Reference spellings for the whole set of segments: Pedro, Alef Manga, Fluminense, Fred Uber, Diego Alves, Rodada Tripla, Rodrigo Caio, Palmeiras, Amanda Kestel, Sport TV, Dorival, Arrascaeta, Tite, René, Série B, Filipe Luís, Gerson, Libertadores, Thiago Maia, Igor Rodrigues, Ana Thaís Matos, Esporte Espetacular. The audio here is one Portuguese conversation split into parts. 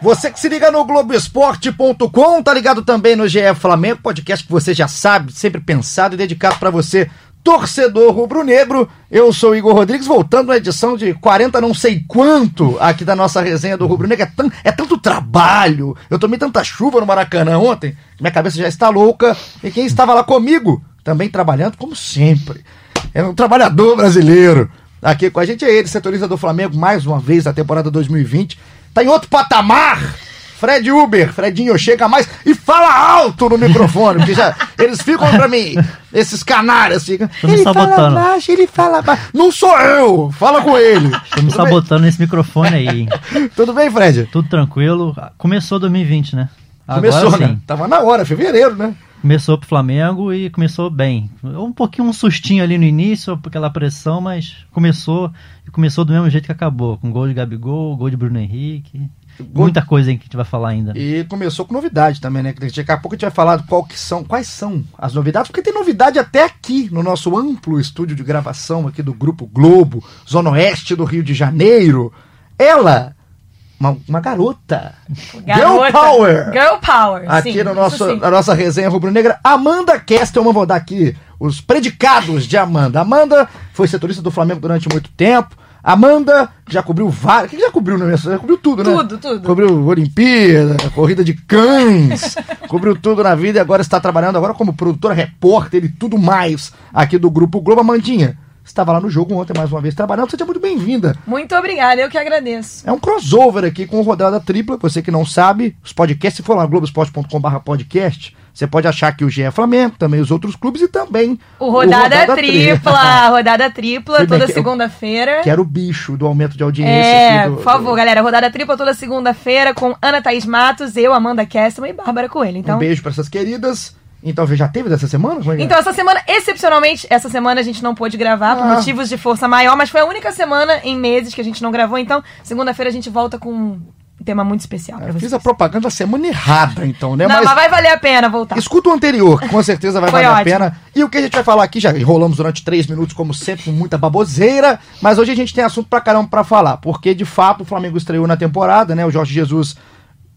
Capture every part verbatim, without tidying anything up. Você que se liga no globo esporte ponto com, tá ligado também no G E Flamengo, podcast que você já sabe, sempre pensado e dedicado para você, torcedor rubro-negro. Eu sou Igor Rodrigues, voltando à edição de quarenta não sei quanto aqui da nossa resenha do rubro-negro. É, tan, é tanto trabalho, eu tomei tanta chuva no Maracanã ontem, que minha cabeça já está louca, e quem estava lá comigo, também trabalhando como sempre, é um trabalhador brasileiro. Aqui com a gente é ele, setorista do Flamengo, mais uma vez na temporada dois mil e vinte. Tá em outro patamar, Fred Uber. Fredinho, chega mais e fala alto no microfone, porque já, eles ficam pra mim, esses canalhas ficam, ele fala baixo, ele fala baixo. Não sou eu, fala com ele. Tô me sabotando nesse microfone aí. Tudo bem, Fred? Tudo tranquilo. Começou dois mil e vinte, né? Começou, agora, né? Sim. Tava na hora, fevereiro, né? Começou pro Flamengo e começou bem. Um pouquinho, um sustinho ali no início, aquela pressão, mas começou e começou do mesmo jeito que acabou, com gol de Gabigol, gol de Bruno Henrique, gol... muita coisa hein, que a gente vai falar ainda. E começou com novidade também, né? Daqui a pouco a gente vai falar qual que são, quais são as novidades, porque tem novidade até aqui, no nosso amplo estúdio de gravação aqui do Grupo Globo, Zona Oeste do Rio de Janeiro. Ela... Uma, uma garota. garota. Girl Power. Girl Power, aqui sim, no nosso, sim. Na nossa resenha rubro-negra, Amanda Kestel. Eu vou dar aqui os predicados de Amanda. Amanda foi setorista do Flamengo durante muito tempo. Amanda já cobriu várias... O que já cobriu, né? Já cobriu tudo, né? Tudo, tudo. Cobriu Olimpíada, corrida de cães, cobriu tudo na vida e agora está trabalhando agora como produtora, repórter e tudo mais aqui do Grupo Globo. Amandinha, estava lá no jogo ontem, mais uma vez, trabalhando. Seja muito bem-vinda. Muito obrigada, eu que agradeço. É um crossover aqui com o Rodada Tripla. Você que não sabe, os podcasts, se for lá no globo esporte ponto com barra podcast, você pode achar aqui o G E Flamengo, também os outros clubes e também o Rodada, o Rodada Tripla. Tripla. Rodada Tripla, toda que, segunda-feira. Que era o bicho do aumento de audiência. É, aqui do, por favor, do... galera. Rodada Tripla toda segunda-feira com Ana Thaís Matos, eu, Amanda Kesselman e Bárbara Coelho. Então... Um beijo para essas queridas. Então já teve dessa semana? É? Então essa semana, excepcionalmente, essa semana a gente não pôde gravar ah. por motivos de força maior, mas foi a única semana em meses que a gente não gravou, então segunda-feira a gente volta com um tema muito especial. Eu fiz a propaganda da semana errada, então, né? Não, mas, mas vai valer a pena voltar. Escuta o anterior, que com certeza vai valer ótimo. a pena. E o que a gente vai falar aqui, já enrolamos durante três minutos, como sempre, com muita baboseira, mas hoje a gente tem assunto pra caramba pra falar, porque de fato o Flamengo estreou na temporada, né? O Jorge Jesus...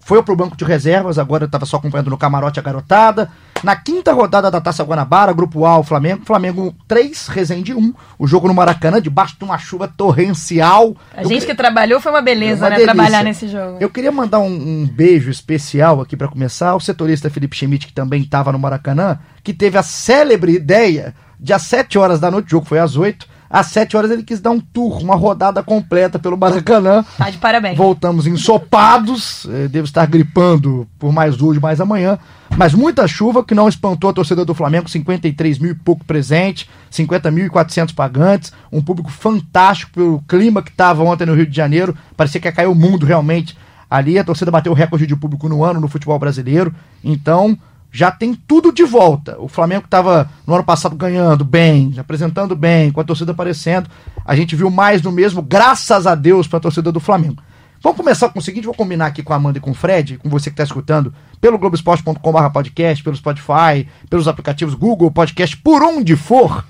foi pro banco de reservas, agora estava só acompanhando no camarote a garotada. Na quinta rodada da Taça Guanabara, Grupo A, o Flamengo. Flamengo três, Resende um. O jogo no Maracanã, debaixo de uma chuva torrencial. A Eu gente que... que trabalhou foi uma beleza, uma né? Delícia. Trabalhar nesse jogo. Eu queria mandar um, um beijo especial aqui para começar ao setorista Felipe Schmidt, que também estava no Maracanã, que teve a célebre ideia de às sete horas da noite, o jogo foi às oito, às sete horas ele quis dar um tour, uma rodada completa pelo Maracanã. Tá de parabéns. Voltamos ensopados, devo estar gripando por mais hoje, mais amanhã, mas muita chuva que não espantou a torcida do Flamengo, cinquenta e três mil e pouco presente, cinquenta mil e quatrocentos pagantes, um público fantástico pelo clima que estava ontem no Rio de Janeiro, parecia que ia cair o mundo realmente ali, a torcida bateu o recorde de público no ano no futebol brasileiro, então... já tem tudo de volta. O Flamengo estava no ano passado ganhando bem, apresentando bem, com a torcida aparecendo. A gente viu mais do mesmo, graças a Deus, para a torcida do Flamengo. Vamos começar com o seguinte, vou combinar aqui com a Amanda e com o Fred, com você que está escutando, pelo globo esporte ponto com barra podcast, pelo Spotify, pelos aplicativos Google, podcast, por onde for.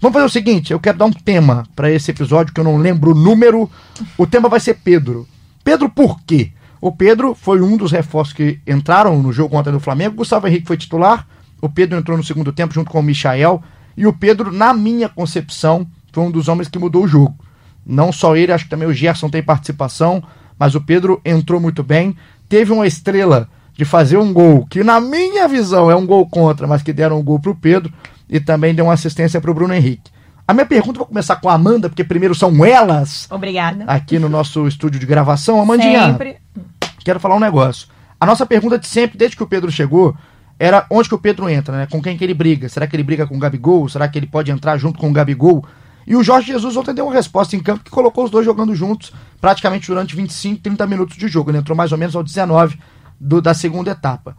Vamos fazer o seguinte, eu quero dar um tema para esse episódio, que eu não lembro o número. O tema vai ser Pedro. Pedro por quê? O Pedro foi um dos reforços que entraram no jogo contra o Flamengo. Gustavo Henrique foi titular, o Pedro entrou no segundo tempo junto com o Michael, e o Pedro, na minha concepção, foi um dos homens que mudou o jogo. Não só ele, acho que também o Gerson tem participação, mas o Pedro entrou muito bem, teve uma estrela de fazer um gol, que na minha visão é um gol contra, mas que deram um gol para o Pedro, e também deu uma assistência para o Bruno Henrique. A minha pergunta, vou começar com a Amanda, porque primeiro são elas. Obrigada. Aqui no nosso estúdio de gravação. Amandinha, sempre. Quero falar um negócio. A nossa pergunta de sempre, desde que o Pedro chegou, era onde que o Pedro entra, né? Com quem que ele briga? Será que ele briga com o Gabigol? Será que ele pode entrar junto com o Gabigol? E o Jorge Jesus ontem deu uma resposta em campo que colocou os dois jogando juntos praticamente durante vinte e cinco, trinta minutos de jogo. Ele entrou mais ou menos ao dezenove do, da segunda etapa.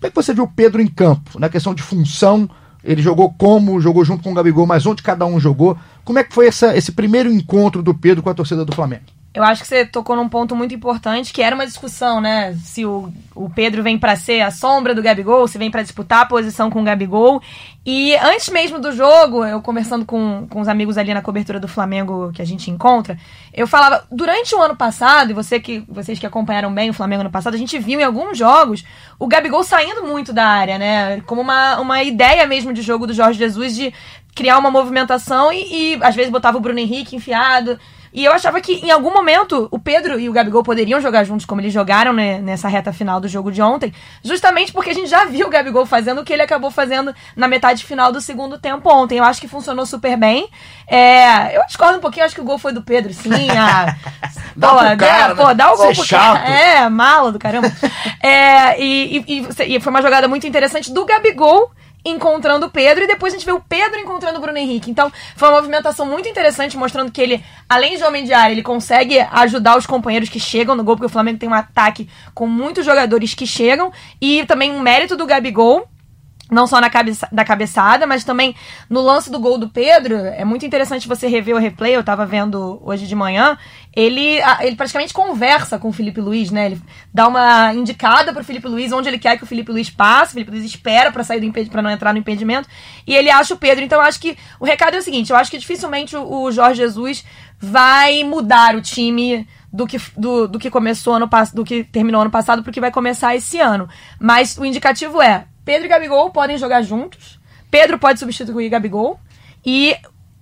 Como é que você viu o Pedro em campo? Na questão de função, ele jogou como? Jogou junto com o Gabigol, mas onde cada um jogou? Como é que foi essa, esse primeiro encontro do Pedro com a torcida do Flamengo? Eu acho que você tocou num ponto muito importante, que era uma discussão, né? Se o, o Pedro vem para ser a sombra do Gabigol, se vem para disputar a posição com o Gabigol. E antes mesmo do jogo, eu conversando com, com os amigos ali na cobertura do Flamengo que a gente encontra, eu falava, durante o ano passado, e você que, vocês que acompanharam bem o Flamengo no passado, a gente viu em alguns jogos o Gabigol saindo muito da área, né? Como uma, uma ideia mesmo de jogo do Jorge Jesus de criar uma movimentação e, e às vezes botava o Bruno Henrique enfiado. E eu achava que em algum momento o Pedro e o Gabigol poderiam jogar juntos como eles jogaram, né, nessa reta final do jogo de ontem, justamente porque a gente já viu o Gabigol fazendo o que ele acabou fazendo na metade final do segundo tempo ontem. Eu acho que funcionou super bem. É, eu discordo um pouquinho, acho que o gol foi do Pedro, sim. A... dá, pô, pro cara, é, pô, dá o gol pro cara. É, mala do caramba. é, e, e, e foi uma jogada muito interessante do Gabigol encontrando o Pedro, e depois a gente vê o Pedro encontrando o Bruno Henrique. Então, foi uma movimentação muito interessante, mostrando que ele, além de homem de área, ele consegue ajudar os companheiros que chegam no gol, porque o Flamengo tem um ataque com muitos jogadores que chegam, e também um mérito do Gabigol, não só na, cabeça, na cabeçada, mas também no lance do gol do Pedro. É muito interessante você rever o replay, eu tava vendo hoje de manhã, ele, ele praticamente conversa com o Filipe Luís, né? Ele dá uma indicada pro Filipe Luís onde ele quer que o Filipe Luís passe, o Filipe Luís espera pra sair do impedimento, pra não entrar no impedimento, e ele acha o Pedro. Então eu acho que o recado é o seguinte, eu acho que dificilmente o, o Jorge Jesus vai mudar o time do que, do, do que começou ano, do que terminou ano passado pro que vai começar esse ano. Mas o indicativo é: Pedro e Gabigol podem jogar juntos, Pedro pode substituir Gabigol, e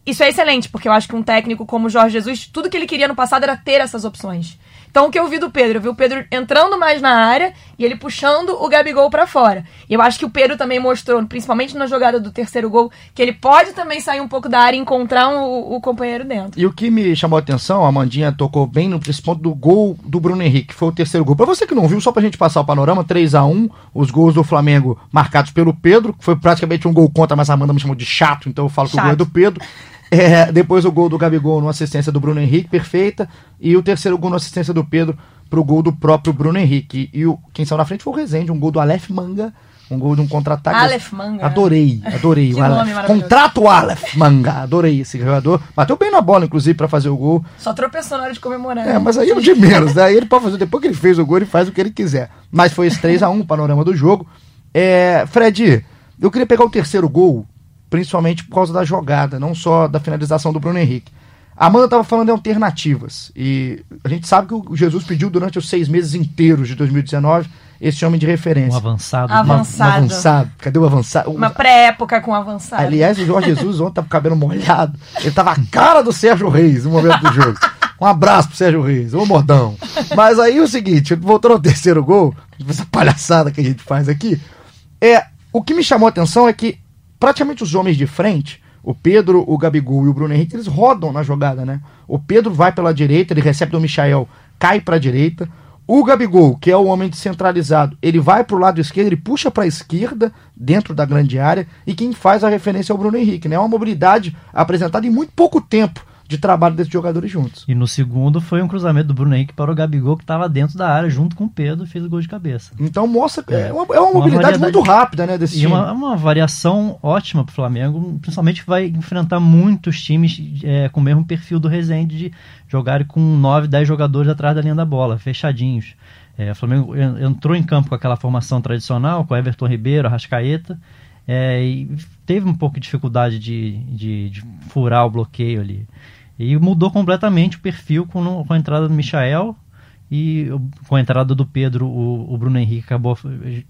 isso é excelente, porque eu acho que um técnico como o Jorge Jesus, tudo que ele queria no passado era ter essas opções. Então o que eu vi do Pedro, eu vi o Pedro entrando mais na área e ele puxando o Gabigol pra fora. E eu acho que o Pedro também mostrou, principalmente na jogada do terceiro gol, que ele pode também sair um pouco da área e encontrar um, o companheiro dentro. E o que me chamou a atenção, a Amandinha tocou bem nesse ponto do gol do Bruno Henrique, foi o terceiro gol. Pra você que não viu, só pra gente passar o panorama, três a um, os gols do Flamengo marcados pelo Pedro, que foi praticamente um gol contra, mas a Amanda me chamou de chato, então eu falo que chato. O gol é do Pedro. É, depois o gol do Gabigol numa assistência do Bruno Henrique, perfeita, e o terceiro gol numa assistência do Pedro pro gol do próprio Bruno Henrique, e o, quem saiu na frente foi o Resende, um gol do Alef Manga, um gol de um contra-ataque. Alef Manga. Adorei, adorei. O Alef. Contrato o Alef Manga, adorei esse jogador, bateu bem na bola, inclusive, pra fazer o gol. Só tropeçou na hora de comemorar. É, mas aí é o de menos, né? Ele pode fazer, depois que ele fez o gol, ele faz o que ele quiser, mas foi esse três a um o panorama do jogo. É, Fred, eu queria pegar o terceiro gol, principalmente por causa da jogada, não só da finalização do Bruno Henrique. A Amanda estava falando de alternativas, e a gente sabe que o Jesus pediu durante os seis meses inteiros de dois mil e dezenove esse homem de referência. Um avançado. Avançado. Uma, um avançado. Cadê o avançado? Uma pré-época com avançado. Aliás, o Jorge Jesus ontem estava com o cabelo molhado, ele estava a cara do Sérgio Reis no momento do jogo. Um abraço pro Sérgio Reis, ô mordão. Mas aí o seguinte, voltando ao terceiro gol, essa palhaçada que a gente faz aqui, é, o que me chamou a atenção é que praticamente os homens de frente, o Pedro, o Gabigol e o Bruno Henrique, eles rodam na jogada, né? O Pedro vai pela direita, ele recebe do Michael, cai para a direita. O Gabigol, que é o homem descentralizado, ele vai para o lado esquerdo, ele puxa para a esquerda, dentro da grande área, e quem faz a referência é o Bruno Henrique, né? É uma mobilidade apresentada em muito pouco tempo de trabalho desses jogadores juntos. E no segundo foi um cruzamento do Bruno Henrique para o Gabigol, que estava dentro da área junto com o Pedro e fez o gol de cabeça. Então mostra que é, é, uma, é uma mobilidade muito rápida, né, desse e time. É uma, uma variação ótima para o Flamengo, principalmente que vai enfrentar muitos times é, com o mesmo perfil do Resende, de jogarem com nove, dez jogadores atrás da linha da bola, fechadinhos. É, o Flamengo entrou em campo com aquela formação tradicional, com Everton Ribeiro, Arrascaeta, é, e teve um pouco de dificuldade de, de, de furar o bloqueio ali. E mudou completamente o perfil com a entrada do Michael, e com a entrada do Pedro, o, o Bruno Henrique acabou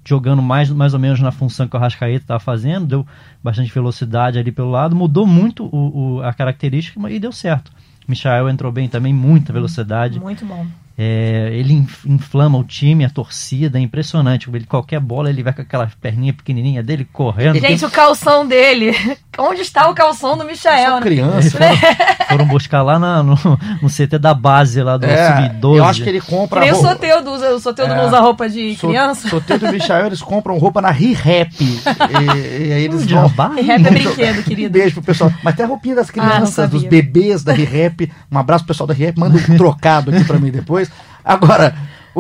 jogando mais, mais ou menos na função que o Arrascaeta estava fazendo, deu bastante velocidade ali pelo lado, mudou muito o, o, a característica e deu certo. O Michael entrou bem também, muita velocidade. Muito bom. É, ele inflama o time, a torcida, é impressionante. Ele, qualquer bola, ele vai com aquela perninha pequenininha dele, correndo. Gente, o calção dele. Onde está o calção do Michael? Né? Criança. Foram, foram buscar lá na, no, no C T da base, lá do é, sub doze. Eu acho que ele compra... Nem o Soteudo usa, o Soteudo é, não usa roupa de so, criança. Soteudo e o Michael, eles compram roupa na Re-Rap. E, e aí eles vão... Re-Rap é brinquedo, querido. Um beijo pro pessoal. Mas até a roupinha das crianças, ah, dos bebês da Re-Rap. Um abraço pro pessoal da Re-Rap. Manda um trocado aqui pra mim depois. Agora,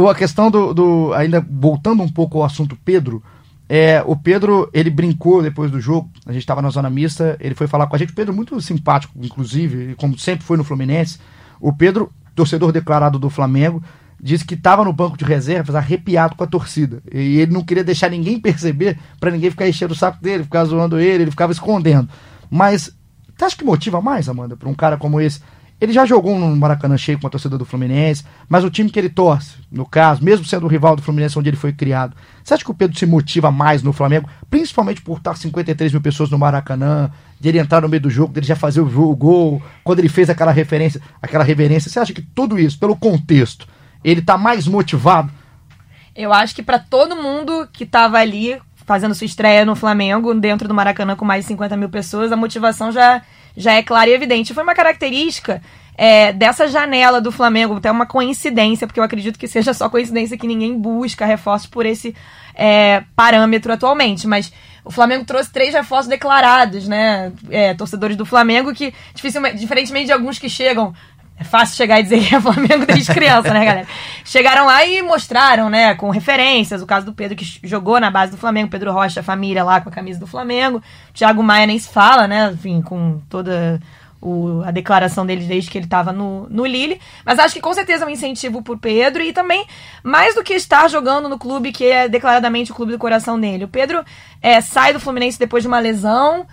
a questão do, do... Ainda voltando um pouco ao assunto Pedro, É, o Pedro, ele brincou depois do jogo, a gente estava na zona mista, ele foi falar com a gente, o Pedro muito simpático, inclusive, como sempre foi no Fluminense. O Pedro, torcedor declarado do Flamengo, disse que estava no banco de reservas arrepiado com a torcida, e ele não queria deixar ninguém perceber, para ninguém ficar enchendo o saco dele, ficar zoando ele, ele ficava escondendo. Mas, você acha que motiva mais, Amanda, para um cara como esse? Ele já jogou no Maracanã cheio com a torcida do Fluminense, mas o time que ele torce, no caso, mesmo sendo o rival do Fluminense onde ele foi criado, você acha que o Pedro se motiva mais no Flamengo, principalmente por estar cinquenta e três mil pessoas no Maracanã, de ele entrar no meio do jogo, dele já fazer o, jogo, o gol, quando ele fez aquela referência, aquela reverência, você acha que tudo isso, pelo contexto, ele tá mais motivado? Eu acho que para todo mundo que tava ali fazendo sua estreia no Flamengo, dentro do Maracanã com mais de cinquenta mil pessoas, a motivação já... já é claro e evidente. Foi uma característica é, dessa janela do Flamengo, até uma coincidência, porque eu acredito que seja só coincidência que ninguém busca reforços por esse é, parâmetro atualmente, mas o Flamengo trouxe três reforços declarados, né, é, torcedores do Flamengo que, dificilmente, diferentemente de alguns que chegam, é fácil chegar e dizer que é Flamengo desde criança, né, galera? Chegaram lá e mostraram, né, com referências, o caso do Pedro, que jogou na base do Flamengo, Pedro Rocha, a família lá com a camisa do Flamengo, Thiago Maia nem se fala, né, enfim, com toda o, a declaração dele desde que ele estava no, no Lille, mas acho que com certeza é um incentivo pro Pedro e também, mais do que estar jogando no clube que é declaradamente o clube do coração dele, o Pedro é, sai do Fluminense depois de uma lesão,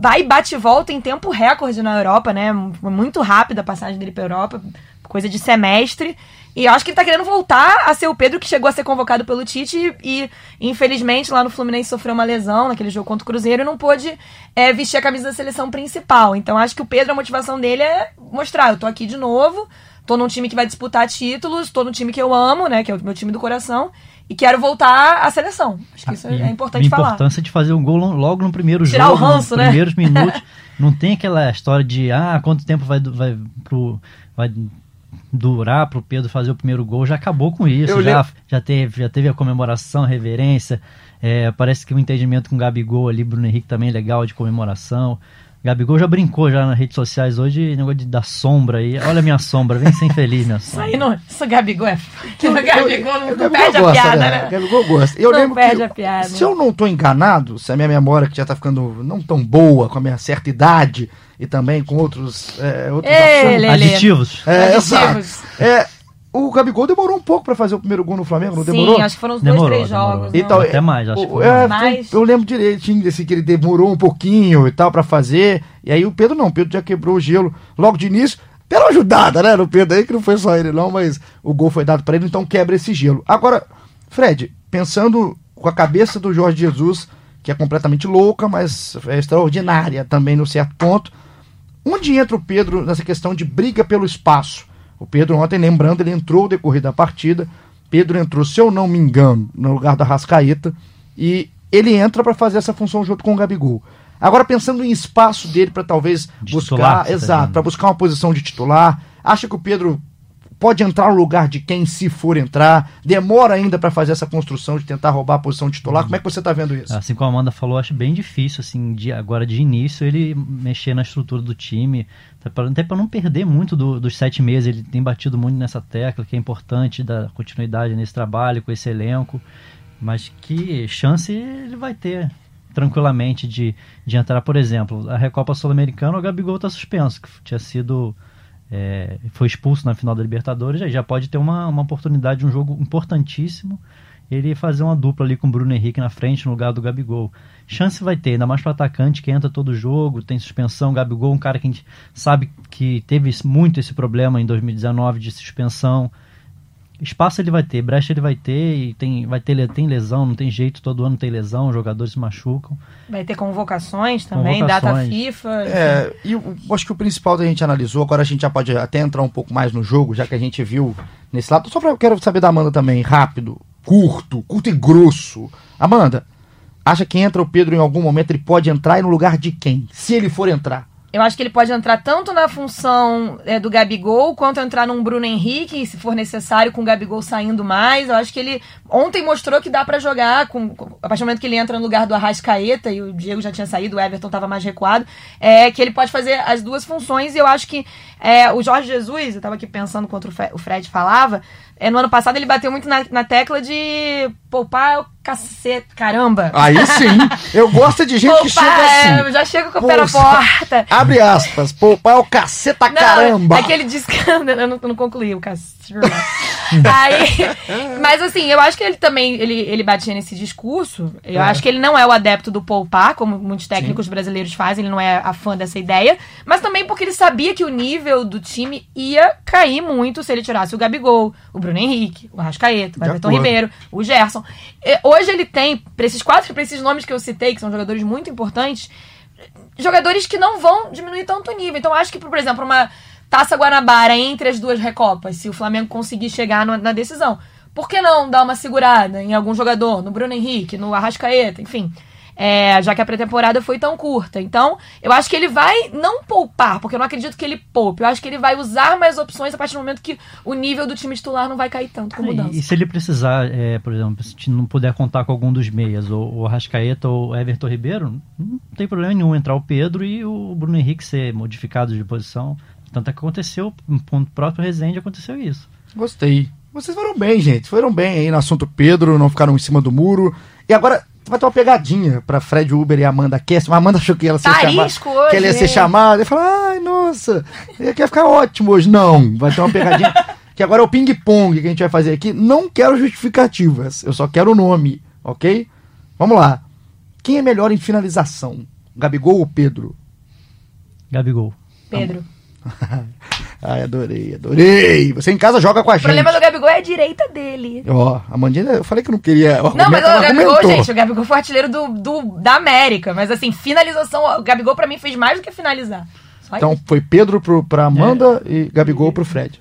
vai e bate e volta em tempo recorde na Europa, né? Muito rápida a passagem dele pra Europa, coisa de semestre. E eu acho que ele tá querendo voltar a ser o Pedro que chegou a ser convocado pelo Tite e, e infelizmente, lá no Fluminense sofreu uma lesão naquele jogo contra o Cruzeiro e não pôde é, vestir a camisa da seleção principal. Então acho que o Pedro, a motivação dele é mostrar, eu tô aqui de novo, tô num time que vai disputar títulos, tô num time que eu amo, né? Que é o meu time do coração. E quero voltar à seleção. Acho que isso ah, é importante falar. A importância de fazer um gol logo no primeiro Tirar jogo, o ranço, nos né? primeiros minutos. Não tem aquela história de ah, quanto tempo vai, vai, pro, vai durar pro Pedro fazer o primeiro gol. Já acabou com isso. Já, já, teve, já teve a comemoração, a reverência. É, parece que o um entendimento com o Gabigol ali, Bruno Henrique também legal de comemoração. Gabigol já brincou já nas redes sociais hoje, negócio de dar sombra aí. Olha a minha sombra, vem ser infeliz, minha sombra. Isso aí não. Isso Gabigol é. Eu, eu, Gabigol não, eu, eu, não perde a gosta, piada, né? Gabigol gosta. Eu não lembro perde que, a piada. Se eu não tô enganado, se a minha memória que já tá ficando não tão boa com a minha certa idade e também com outros, é, outros Ei, aditivos. É, aditivos. É, o Gabigol demorou um pouco pra fazer o primeiro gol no Flamengo, não Sim, demorou? Sim, acho que foram uns demorou, dois, três demorou. jogos. Então, até mais, acho que foi. É, mais. Eu lembro direitinho desse que ele demorou um pouquinho e tal pra fazer, e aí o Pedro não, o Pedro já quebrou o gelo logo de início, pela ajudada, né, no Pedro aí, que não foi só ele não, mas o gol foi dado pra ele, então quebra esse gelo. Agora, Fred, pensando com a cabeça do Jorge Jesus, que é completamente louca, mas é extraordinária também num certo ponto, onde entra o Pedro nessa questão de briga pelo espaço? O Pedro ontem, lembrando, ele entrou no decorrer da partida. Pedro entrou, se eu não me engano, no lugar da Arrascaeta. E ele entra para fazer essa função junto com o Gabigol. Agora, pensando em espaço dele para talvez titular, buscar... Exato, para buscar uma posição de titular. Acha que o Pedro pode entrar no lugar de quem, se for entrar? Demora ainda para fazer essa construção de tentar roubar a posição de titular? Hum. Como é que você está vendo isso? Assim como a Amanda falou, acho bem difícil, assim, de, agora de início, ele mexer na estrutura do time. Até para não perder muito do, dos sete meses, ele tem batido muito nessa tecla, que é importante dar continuidade nesse trabalho, com esse elenco, mas que chance ele vai ter tranquilamente de, de entrar. Por exemplo, a Recopa Sul-Americana, o Gabigol está suspenso, que tinha sido, é, foi expulso na final da Libertadores, já, já pode ter uma, uma oportunidade de um jogo importantíssimo, ele fazer uma dupla ali com o Bruno Henrique na frente, no lugar do Gabigol. Chance vai ter, ainda mais para o atacante que entra todo jogo, tem suspensão. Gabigol, um cara que a gente sabe que teve muito esse problema em dois mil e dezenove de suspensão. Espaço ele vai ter, brecha ele vai ter, e tem, vai ter, tem lesão, não tem jeito, todo ano tem lesão, os jogadores se machucam. Vai ter convocações também, convocações. Data FIFA. É, e eu acho que o principal que a gente analisou, agora a gente já pode até entrar um pouco mais no jogo, já que a gente viu nesse lado. Só pra, eu quero saber da Amanda também, rápido. Curto, curto e grosso. Amanda, acha que entra o Pedro em algum momento, ele pode entrar e no lugar de quem? Se ele for entrar. Eu acho que ele pode entrar tanto na função é, do Gabigol, quanto entrar num Bruno Henrique, se for necessário, com o Gabigol saindo mais. Eu acho que ele ontem mostrou que dá pra jogar com, com a partir do momento que ele entra no lugar do Arrascaeta, e o Diego já tinha saído, o Everton estava mais recuado, é que ele pode fazer as duas funções. E eu acho que é, o Jorge Jesus, eu estava aqui pensando quanto o Fred falava, é, no ano passado ele bateu muito na, na tecla de poupar o cacete, caramba. Aí sim, eu gosto de gente poupar, que chega assim. É, eu já chego com o pé na porta. Abre aspas, poupar o caceta, não, caramba. É que ele disse que eu não, eu não concluí o cacete. Aí, mas assim, eu acho que ele também, ele, ele batia nesse discurso, eu é. acho que ele não é o adepto do poupar, como muitos técnicos Sim. brasileiros fazem, ele não é a fã dessa ideia, mas também porque ele sabia que o nível do time ia cair muito se ele tirasse o Gabigol, o Bruno Henrique, o Arrascaeta, o Everton Ribeiro, o Gerson. E hoje ele tem, para esses quatro, para esses nomes que eu citei, que são jogadores muito importantes, jogadores que não vão diminuir tanto o nível. Então acho que, por exemplo, uma Taça Guanabara entre as duas recopas, se o Flamengo conseguir chegar no, na decisão, por que não dar uma segurada em algum jogador, no Bruno Henrique, no Arrascaeta, enfim, é, já que a pré-temporada foi tão curta. Então eu acho que ele vai não poupar, porque eu não acredito que ele poupe, eu acho que ele vai usar mais opções a partir do momento que o nível do time titular não vai cair tanto com mudança. E, e se ele precisar, é, por exemplo, se não puder contar com algum dos meias, ou o Arrascaeta ou Everton Ribeiro, não tem problema nenhum entrar o Pedro e o Bruno Henrique ser modificado de posição. Tanto é que aconteceu, no próprio Resende aconteceu isso. Gostei. Vocês foram bem, gente. Foram bem aí no assunto Pedro, não ficaram em cima do muro. E agora vai ter uma pegadinha pra Fred Uber e Amanda Kestel. Amanda achou que ela ia ser chamada. Que ela ia ser chamada. E falou, ai, nossa, ia ficar ótimo hoje. Não, vai ter uma pegadinha. Que agora é o ping-pong que a gente vai fazer aqui. Não quero justificativas, eu só quero o nome, ok? Vamos lá. Quem é melhor em finalização? Gabigol ou Pedro? Gabigol. Pedro. Ai, adorei, adorei. Você em casa joga com a gente. O problema do Gabigol é a direita dele. Ó, oh, a Mandinha, eu falei que não queria. Não, mas o Gabigol, gente, o Gabigol foi artilheiro do, do, da América. Mas assim, finalização, o Gabigol pra mim fez mais do que finalizar. Só então isso. Foi Pedro pro, pra Amanda é, e Gabigol e, pro Fred.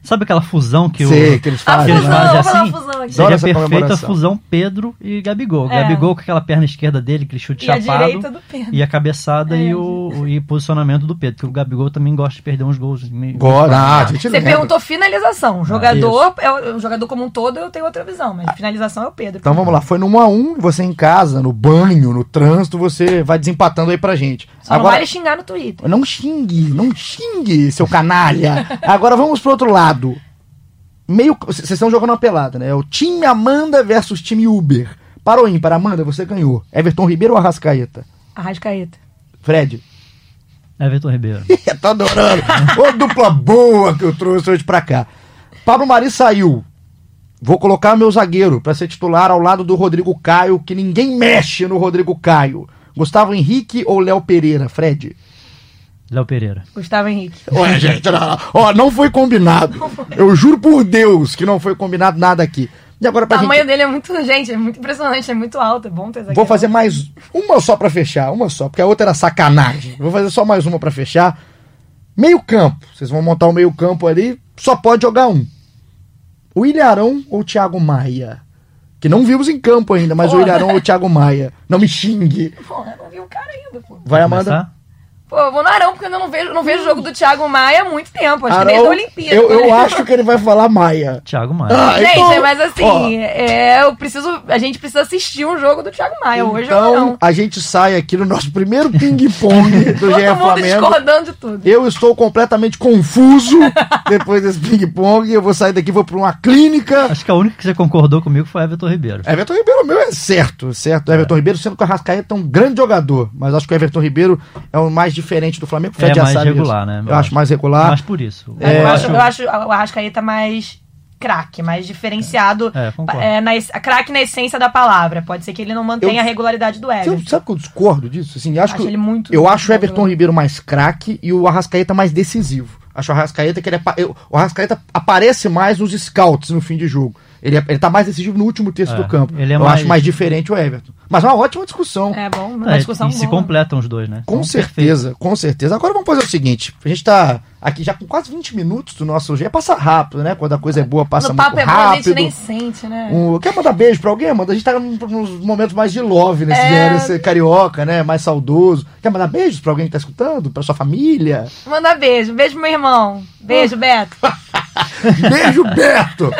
Sabe aquela fusão que, Sei, o, que eles fazem? A fusão, eles fazem assim, vou falar a fusão aqui. Seria perfeita a fusão Pedro e Gabigol. É. Gabigol com aquela perna esquerda dele, aquele chute e chapado. A direita do Pedro. E a cabeçada é, e o e posicionamento do Pedro. Porque o Gabigol também gosta de perder uns gols. Gosta. Ah, você lembra. Perguntou finalização. Jogador, ah, é, o jogador como um todo, eu tenho outra visão. Mas ah. finalização é o Pedro. Então vamos lá. Foi no um a um. Você em casa, no banho, no trânsito, você vai desempatando aí pra gente. Só Agora, não vale xingar no Twitter. Não xingue, não xingue, seu canalha. Agora vamos pro outro lado. Meio, vocês estão jogando uma pelada, né? O time Amanda versus time Uber. Para o ímpar, Amanda, você ganhou. Everton Ribeiro ou Arrascaeta? Arrascaeta. Fred? Everton Ribeiro. Tá adorando. Ô, dupla boa que eu trouxe hoje pra cá. Pablo Marí saiu. Vou colocar meu zagueiro pra ser titular ao lado do Rodrigo Caio, que ninguém mexe no Rodrigo Caio. Gustavo Henrique ou Léo Pereira? Fred? Léo Pereira. Gustavo Henrique. Olha, gente, não, ó, não foi combinado. Não foi. Eu juro por Deus que não foi combinado nada aqui. E agora pra o tamanho gente... dele é muito, gente, é muito impressionante, é muito alto, é bom ter zagueiro. Vou fazer mais uma só pra fechar, uma só, porque a outra era sacanagem. Vou fazer só mais uma pra fechar. Meio campo, vocês vão montar o um meio campo ali, só pode jogar um. O Ilharão ou o Thiago Maia? Que não vimos em campo ainda, mas porra. O Ilharão ou o Thiago Maia? Não me xingue. Porra, não vi o cara ainda, pô. Vai, Amanda. Pô, eu vou no Arão, porque eu não vejo o não vejo jogo do Thiago Maia há muito tempo. Acho Arão, que desde a Olimpíada. Eu, eu acho que ele vai falar Maia. Thiago Maia. Ah, gente, então, mas assim, é, eu preciso, a gente precisa assistir um jogo do Thiago Maia então, hoje. Então, a gente sai aqui no nosso primeiro ping-pong do G E Flamengo. Discordando de tudo. Eu estou completamente confuso depois desse ping-pong. Eu vou sair daqui, vou para uma clínica. Acho que a única que você concordou comigo foi a Everton Ribeiro. Everton Ribeiro, o meu é certo, certo. É. Everton Ribeiro, sendo que o Arrascaeta é um grande jogador, mas acho que o Everton Ribeiro é o mais diferente do Flamengo. É mais regular, né? Eu acho mais regular. Mas por isso. É, eu, acho, eu acho o Arrascaeta mais craque, mais diferenciado. É, é, é, na, craque na essência da palavra. Pode ser que ele não mantenha eu, a regularidade do Everton. Sabe que eu discordo disso? Assim, eu acho, acho que, ele muito. Eu muito acho o Everton Ribeiro mais craque e o Arrascaeta mais decisivo. Acho o Arrascaeta que ele é, o Arrascaeta aparece mais nos scouts no fim de jogo. Ele, é, ele tá mais decisivo no último terço é, do campo. Ele é Eu mais... acho mais diferente o Everton. Mas é uma ótima discussão. É bom, uma é, discussão e boa. Se completam os dois, né? Com São certeza, perfeitos. Com certeza. Agora vamos fazer o seguinte. A gente tá aqui já com quase vinte minutos do nosso dia. Passa rápido, né? Quando a coisa é boa, passa muito rápido. O papo é bom, a gente nem sente, né? Um... Quer mandar beijo pra alguém, Amanda? A gente tá nos momentos mais de love nesse é... dia carioca, né? Mais saudoso. Quer mandar beijos pra alguém que tá escutando? Pra sua família? Mandar beijo. Beijo pro meu irmão. Beijo, ah. Beto. Beijo, Beto!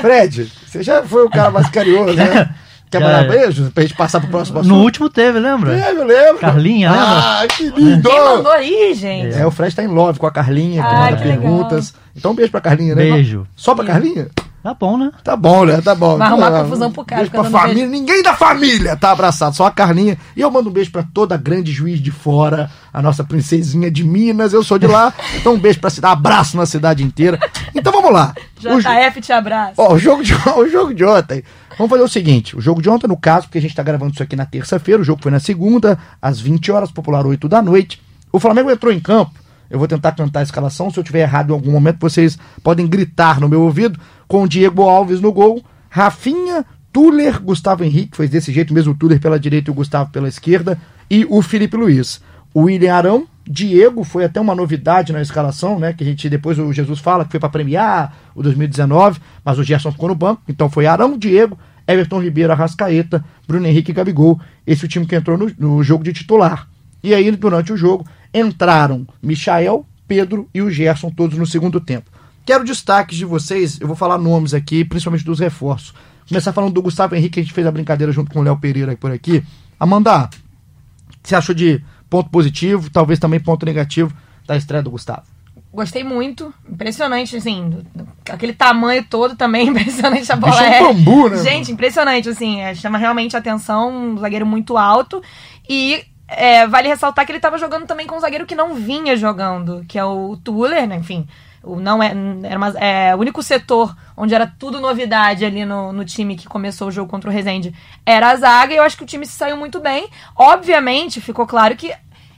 Fred, você já foi o cara mais carinhoso, né? Quer mandar é. beijo pra gente passar pro próximo assunto? No último teve, lembra? Teve, lembro. Carlinha, lembra? Ah, que lindo! Quem mandou aí, gente? É, o Fred tá em love com a Carlinha, que manda perguntas. Legal. Então um beijo pra Carlinha, né? Beijo. Só pra Carlinha? Tá bom, né? Tá bom, né? Tá bom. Vai arrumar confusão pro cara. Beijo pra família. Beijo. Ninguém da família tá abraçado, só a Carlinha. E eu mando um beijo pra toda a grande Juiz de Fora, a nossa princesinha de Minas. Eu sou de lá. Então um beijo pra cidade. Abraço na cidade inteira. Então vamos lá. J F te abraça. Ó, o jogo de, o jogo de ontem. Vamos fazer o seguinte. O jogo de ontem, no caso, porque a gente tá gravando isso aqui na terça-feira. O jogo foi na segunda, às vinte horas, popular oito da noite. O Flamengo entrou em campo. Eu vou tentar cantar a escalação. Se eu tiver errado em algum momento, vocês podem gritar no meu ouvido. Com o Diego Alves no gol, Rafinha, Thuler, Gustavo Henrique, foi desse jeito mesmo, o Thuler pela direita e o Gustavo pela esquerda, e o Filipe Luís. O Ilharão, Diego, foi até uma novidade na escalação, né, que a gente, depois o Jesus fala que foi para premiar o dois mil e dezenove, mas o Gerson ficou no banco, então foi Arão, Diego, Everton Ribeiro, Arrascaeta, Bruno Henrique e Gabigol, esse é o time que entrou no, no jogo de titular. E aí, durante o jogo, entraram Michael, Pedro e o Gerson, todos no segundo tempo. Quero destaques de vocês, eu vou falar nomes aqui, principalmente dos reforços. Começar falando do Gustavo Henrique, que a gente fez a brincadeira junto com o Léo Pereira por aqui. Amanda, o que você achou de ponto positivo, talvez também ponto negativo da estreia do Gustavo? Gostei muito, impressionante, assim, aquele tamanho todo também, impressionante a bola é. É um bambu, né? Gente, impressionante, assim, chama realmente a atenção, um zagueiro muito alto e... É, vale ressaltar que ele estava jogando também com um zagueiro que não vinha jogando, que é o Thuler, né? Enfim, o, não é, era uma, é, o único setor onde era tudo novidade ali no, no time que começou o jogo contra o Resende era a zaga, e eu acho que o time se saiu muito bem. Obviamente, ficou claro que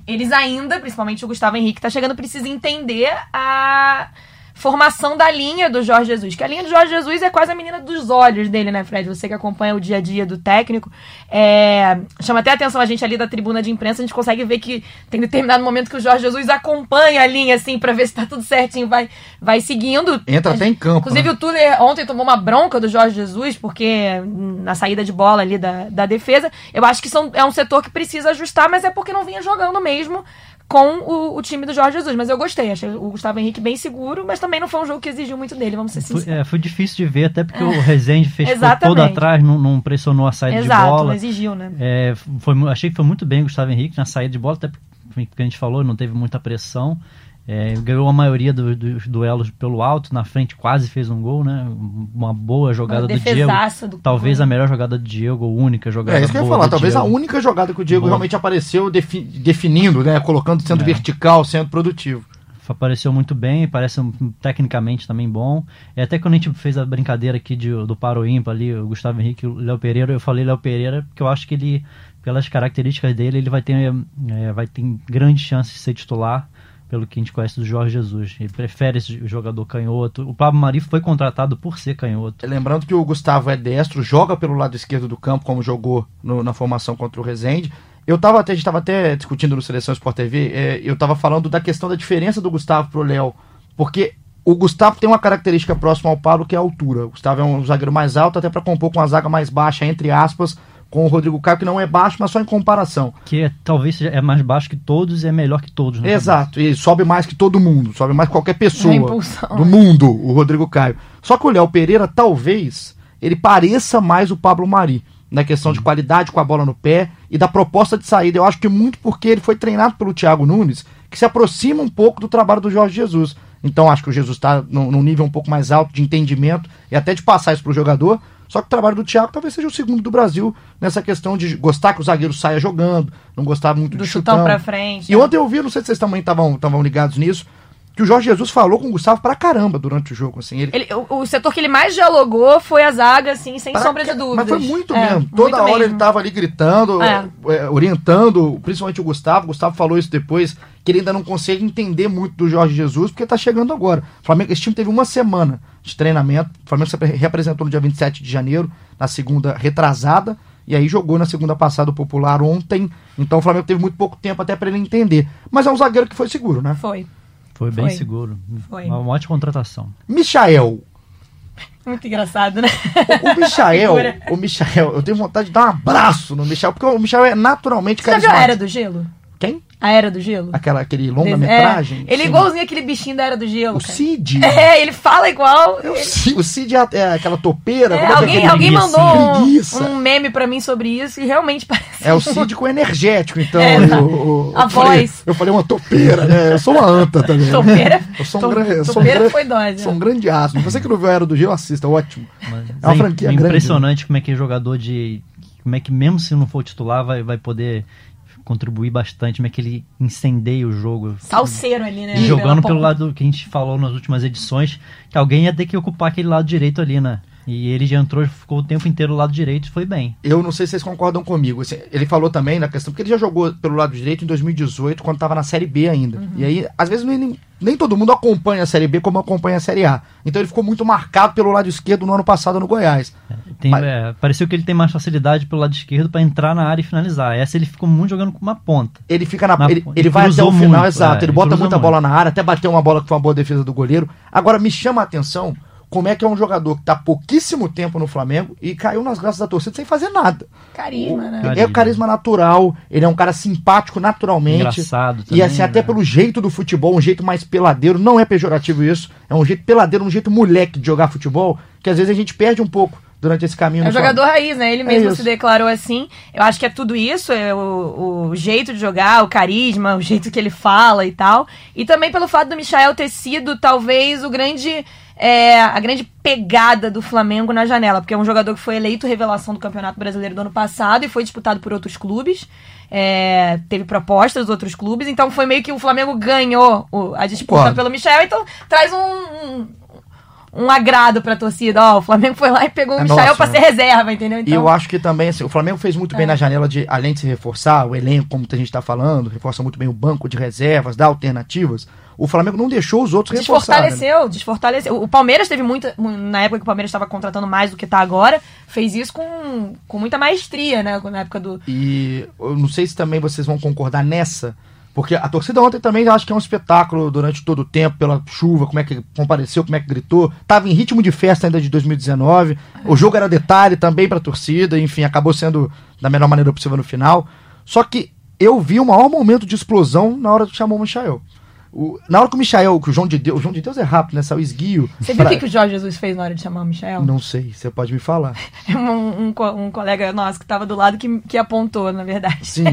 eles ainda, principalmente o Gustavo Henrique, tá chegando, precisa entender a formação da linha do Jorge Jesus, que a linha do Jorge Jesus é quase a menina dos olhos dele, né, Fred? Você que acompanha o dia a dia do técnico, é... chama até a atenção a gente ali da tribuna de imprensa, a gente consegue ver que tem determinado momento que o Jorge Jesus acompanha a linha, assim, pra ver se tá tudo certinho, vai, vai seguindo. Entra até em campo. Inclusive, né? O Thuler ontem tomou uma bronca do Jorge Jesus, porque na saída de bola ali da, da defesa, eu acho que são, é um setor que precisa ajustar, mas é porque não vinha jogando mesmo com o, o time do Jorge Jesus, mas eu gostei, achei o Gustavo Henrique bem seguro, mas também não foi um jogo que exigiu muito dele, vamos ser sinceros. É, foi difícil de ver, até porque o Resende fez todo atrás, não, não pressionou a saída Exato, de bola. Exato, não exigiu, né? É, foi, achei que foi muito bem o Gustavo Henrique na saída de bola, até porque a gente falou, não teve muita pressão, é, ganhou a maioria do, dos duelos pelo alto, na frente quase fez um gol, né? Uma boa jogada uma do Diego. Do... Talvez a melhor jogada do Diego, a única jogada. É isso que eu ia falar, talvez Diego. A única jogada que o Diego boa. realmente apareceu defi- definindo, né? Colocando, sendo é. vertical, sendo produtivo. Apareceu muito bem, parece um, tecnicamente também bom. É, até quando a gente fez a brincadeira aqui de, do Paro Ímpar ali, o Gustavo Henrique e o Léo Pereira, eu falei Léo Pereira porque eu acho que ele, pelas características dele, ele vai ter, é, vai ter grande chance de ser titular, pelo que a gente conhece do Jorge Jesus. Ele prefere esse jogador canhoto. O Pablo Marí foi contratado por ser canhoto. Lembrando que o Gustavo é destro, joga pelo lado esquerdo do campo, como jogou no, na formação contra o Resende. Eu tava até, a gente estava até discutindo no Seleção Sport T V, é, eu estava falando da questão da diferença do Gustavo pro Léo, porque o Gustavo tem uma característica próxima ao Pablo, que é a altura. O Gustavo é um zagueiro mais alto, até para compor com uma zaga mais baixa, entre aspas, com o Rodrigo Caio, que não é baixo, mas só em comparação. Que é, talvez seja, é mais baixo que todos e é melhor que todos. Né? Exato, e sobe mais que todo mundo, sobe mais que qualquer pessoa do mundo, o Rodrigo Caio. Só que o Léo Pereira, talvez, ele pareça mais o Pablo Marí, na questão de qualidade com a bola no pé e da proposta de saída. Eu acho que muito porque ele foi treinado pelo Thiago Nunes, que se aproxima um pouco do trabalho do Jorge Jesus. Então acho que o Jesus está num nível um pouco mais alto de entendimento e até de passar isso para o jogador. Só que o trabalho do Thiago talvez seja o segundo do Brasil nessa questão de gostar que o zagueiro saia jogando, não gostar muito do de chutão. chutão pra frente. E ontem eu vi, não sei se vocês também estavam ligados nisso, que o Jorge Jesus falou com o Gustavo pra caramba durante o jogo. Assim, ele... Ele, o, o setor que ele mais dialogou foi a zaga, assim, sem pra... sombra de dúvidas. Mas foi muito é, mesmo. Toda muito hora mesmo. Ele estava ali gritando, é. É, orientando, principalmente o Gustavo. O Gustavo falou isso depois, que ele ainda não consegue entender muito do Jorge Jesus, porque tá chegando agora. O Flamengo, esse time teve uma semana de treinamento. O Flamengo se representou no dia vinte e sete de janeiro, na segunda retrasada, e aí jogou na segunda passada, o popular ontem. Então o Flamengo teve muito pouco tempo até para ele entender. Mas é um zagueiro que foi seguro, né? Foi. Foi bem Foi. seguro. Foi. Uma ótima contratação. Michael. Muito engraçado, né? O, o Michael, o Michael, eu tenho vontade de dar um abraço no Michael, porque o Michael é naturalmente carismático. Você já viu a Era do Gelo? Quem? A Era do Gelo. Aquela, aquele longa-metragem. É. Ele é igualzinho aquele bichinho da Era do Gelo. O cara. Cid. É, ele fala igual. Ele... O Cid é, é aquela topeira. É, alguém é alguém mandou um, um meme pra mim sobre isso e realmente parece. É um... o Cid com energético, então. É, eu, eu, a eu voz. Falei, eu falei uma topeira, né? Eu sou uma anta também. Topeira? Eu sou um to, grande, topeira sou um foi dose. Sou um grande astro. Você que não viu A Era do Gelo, assista, ótimo. Mas é uma é franquia é grande. É impressionante como é que é jogador de... Como é que mesmo se não for titular vai, vai poder... contribuir bastante, mas que ele incendeia o jogo. Salseiro ali, né? E jogando pelo lado que a gente falou nas últimas edições, que alguém ia ter que ocupar aquele lado direito ali, né? E ele já entrou, ficou o tempo inteiro do lado direito e foi bem. Eu não sei se vocês concordam comigo. Ele falou também na questão, porque ele já jogou pelo lado direito em dois mil e dezoito, quando estava na Série B ainda. Uhum. E aí, às vezes, nem, nem todo mundo acompanha a Série B como acompanha a Série A. Então ele ficou muito marcado pelo lado esquerdo no ano passado no Goiás. Tem, Mas... é, pareceu que ele tem mais facilidade pelo lado esquerdo para entrar na área e finalizar. Essa ele ficou muito jogando com uma ponta. Ele fica na, na ele, ele vai até o muito, final, exato. É, ele bota muita muito. bola na área, até bateu uma bola que foi uma boa defesa do goleiro. Agora me chama a atenção como é que é um jogador que está pouquíssimo tempo no Flamengo e caiu nas graças da torcida sem fazer nada. Carisma, né? Ele é o carisma natural, ele é um cara simpático naturalmente. Engraçado também, e assim, né? Até pelo jeito do futebol, um jeito mais peladeiro, não é pejorativo isso, é um jeito peladeiro, um jeito moleque de jogar futebol, que às vezes a gente perde um pouco durante esse caminho. É um jogador raiz, né? Ele mesmo é se declarou assim. Eu acho que é tudo isso, é o, o jeito de jogar, o carisma, o jeito que ele fala e tal. E também pelo fato do Michael ter sido, talvez, o grande... É, a grande pegada do Flamengo na janela, porque é um jogador que foi eleito revelação do Campeonato Brasileiro do ano passado e foi disputado por outros clubes, é, teve propostas dos outros clubes, então foi meio que o Flamengo ganhou o, a disputa Quase. pelo Michael, então traz um, um, um agrado pra torcida, ó, o Flamengo foi lá e pegou o é Michael nossa, pra ser né? reserva, entendeu? Então, e eu acho que também, assim, o Flamengo fez muito é. bem na janela de, além de se reforçar, o elenco, como a gente tá falando, reforça muito bem o banco de reservas, dá alternativas. O Flamengo não deixou os outros reforçarem. Desfortaleceu, né? desfortaleceu. O Palmeiras teve muita... Na época que o Palmeiras estava contratando mais do que está agora, fez isso com, com muita maestria, né? Na época do... E eu não sei se também vocês vão concordar nessa, porque a torcida ontem também eu acho que é um espetáculo durante todo o tempo, pela chuva, como é que compareceu, como é que gritou. Tava em ritmo de festa ainda de dois mil e dezenove. O jogo era detalhe também para a torcida, enfim, acabou sendo da melhor maneira possível no final. Só que eu vi o maior momento de explosão na hora que chamou o Michael. O, na hora que o Michael, que o João de Deus, o João de Deus é rápido, né? Saiu esguio. Você viu o pra... que, que o Jorge Jesus fez na hora de chamar o Michael? Não sei, você pode me falar. um, um, um colega nosso que estava do lado que, que apontou, na verdade. Sim.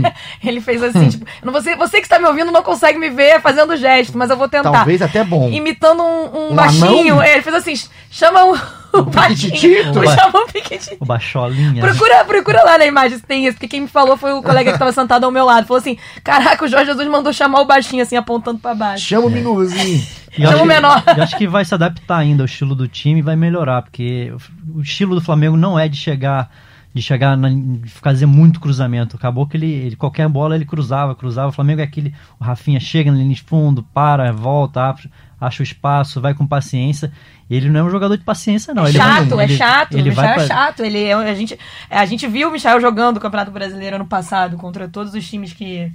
Ele fez assim, tipo, você, você que está me ouvindo não consegue me ver fazendo gesto, mas eu vou tentar. Talvez até bom. Imitando um, um, um baixinho. É, ele fez assim, chama o... O, o Piquitito. Chama o Piquitito. O Bacholinha. Procura, procura lá na imagem se tem isso, porque quem me falou foi o colega que estava sentado ao meu lado. Falou assim, caraca, o Jorge Jesus mandou chamar o baixinho, assim, apontando pra baixo. Chama o menorzinho. Chama o menor. Eu acho que vai se adaptar ainda ao estilo do time e vai melhorar, porque o estilo do Flamengo não é de chegar... de chegar, na, de fazer muito cruzamento. Acabou que ele, ele, qualquer bola ele cruzava, cruzava. O Flamengo é aquele, o Rafinha chega na linha de fundo, para, volta, acha o espaço, vai com paciência. Ele não é um jogador de paciência, não. É ele chato, vai, ele, é chato. Ele, ele o Michael vai pra... é chato. Ele é, a, gente, a gente viu o Michael jogando o Campeonato Brasileiro ano passado, contra todos os times que...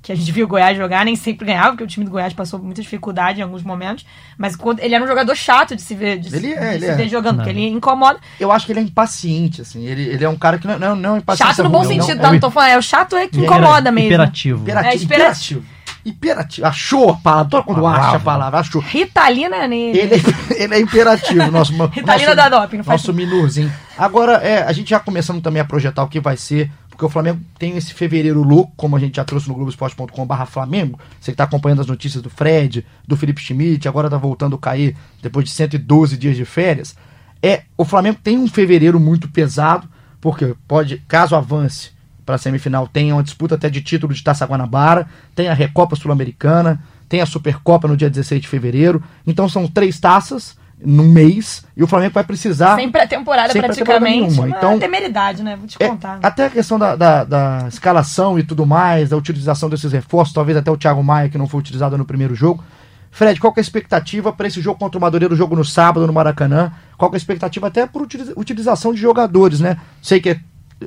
que a gente viu o Goiás jogar, nem sempre ganhava, porque o time do Goiás passou muita dificuldade em alguns momentos, mas quando, ele era um jogador chato de se ver, de ele se, é, de ele se é. ver jogando, não. porque ele incomoda. Eu acho que ele é impaciente, assim, ele, ele é um cara que não, não, não é impaciente. Chato no bom ruim, sentido, não, tá? Não tô falando, é o chato é que incomoda mesmo. Imperativo. Imperativo. É, imperativo. Imperativo. Achou a palavra, adoro quando palavra. acha a palavra, achou. Ritalina nele. Ele é, ele é imperativo, nosso Ritalina da doping, não faz Nosso minuzinho. Agora, é, a gente já começando também a projetar o que vai ser, porque o Flamengo tem esse fevereiro louco, como a gente já trouxe no globoesporte ponto com barra Flamengo. Você que está acompanhando as notícias do Fred, do Felipe Schmidt, agora está voltando a cair depois de cento e doze dias de férias. É, o Flamengo tem um fevereiro muito pesado, porque pode, caso avance para a semifinal, tem uma disputa até de título de Taça Guanabara, tem a Recopa Sul-Americana, tem a Supercopa no dia dezesseis de fevereiro. Então são três taças no mês, e o Flamengo vai precisar... Sem pré-temporada praticamente, pré então, temeridade, né? Vou te é, contar. Até a questão da, da, da escalação e tudo mais, da utilização desses reforços, talvez até o Thiago Maia, que não foi utilizado no primeiro jogo. Fred, qual que é a expectativa para esse jogo contra o Madureira, o jogo no sábado, no Maracanã? Qual que é a expectativa até por utiliza utilização de jogadores, né? Sei que é,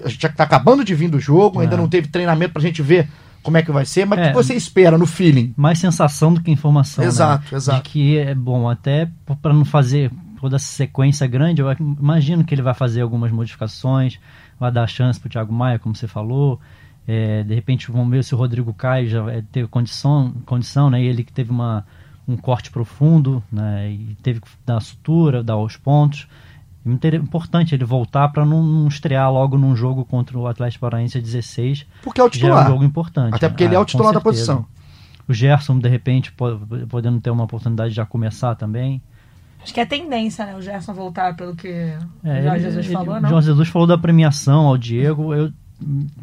a gente está acabando de vir do jogo, é. ainda não teve treinamento pra gente ver como é que vai ser, mas o é, que você espera no feeling? Mais sensação do que informação. Exato, né? exato. De que é bom, até para não fazer toda essa sequência grande, eu imagino que ele vai fazer algumas modificações, vai dar chance pro Thiago Maia, como você falou, É, de repente vamos ver se o Rodrigo Caio já teve condição, condição né? Ele que teve uma, um corte profundo, né? E teve que dar sutura, dar os pontos. É importante ele voltar para não, não estrear logo num jogo contra o Atlético Paranaense dezesseis. Porque é o titular. Já é um jogo importante. Até porque ah, ele é o titular da posição. O Gerson, de repente, podendo ter uma oportunidade de já começar também. Acho que é tendência, né? O Gerson voltar pelo que é, o Jorge Jesus ele, falou, ele, não? O Jorge Jesus falou da premiação ao Diego. Eu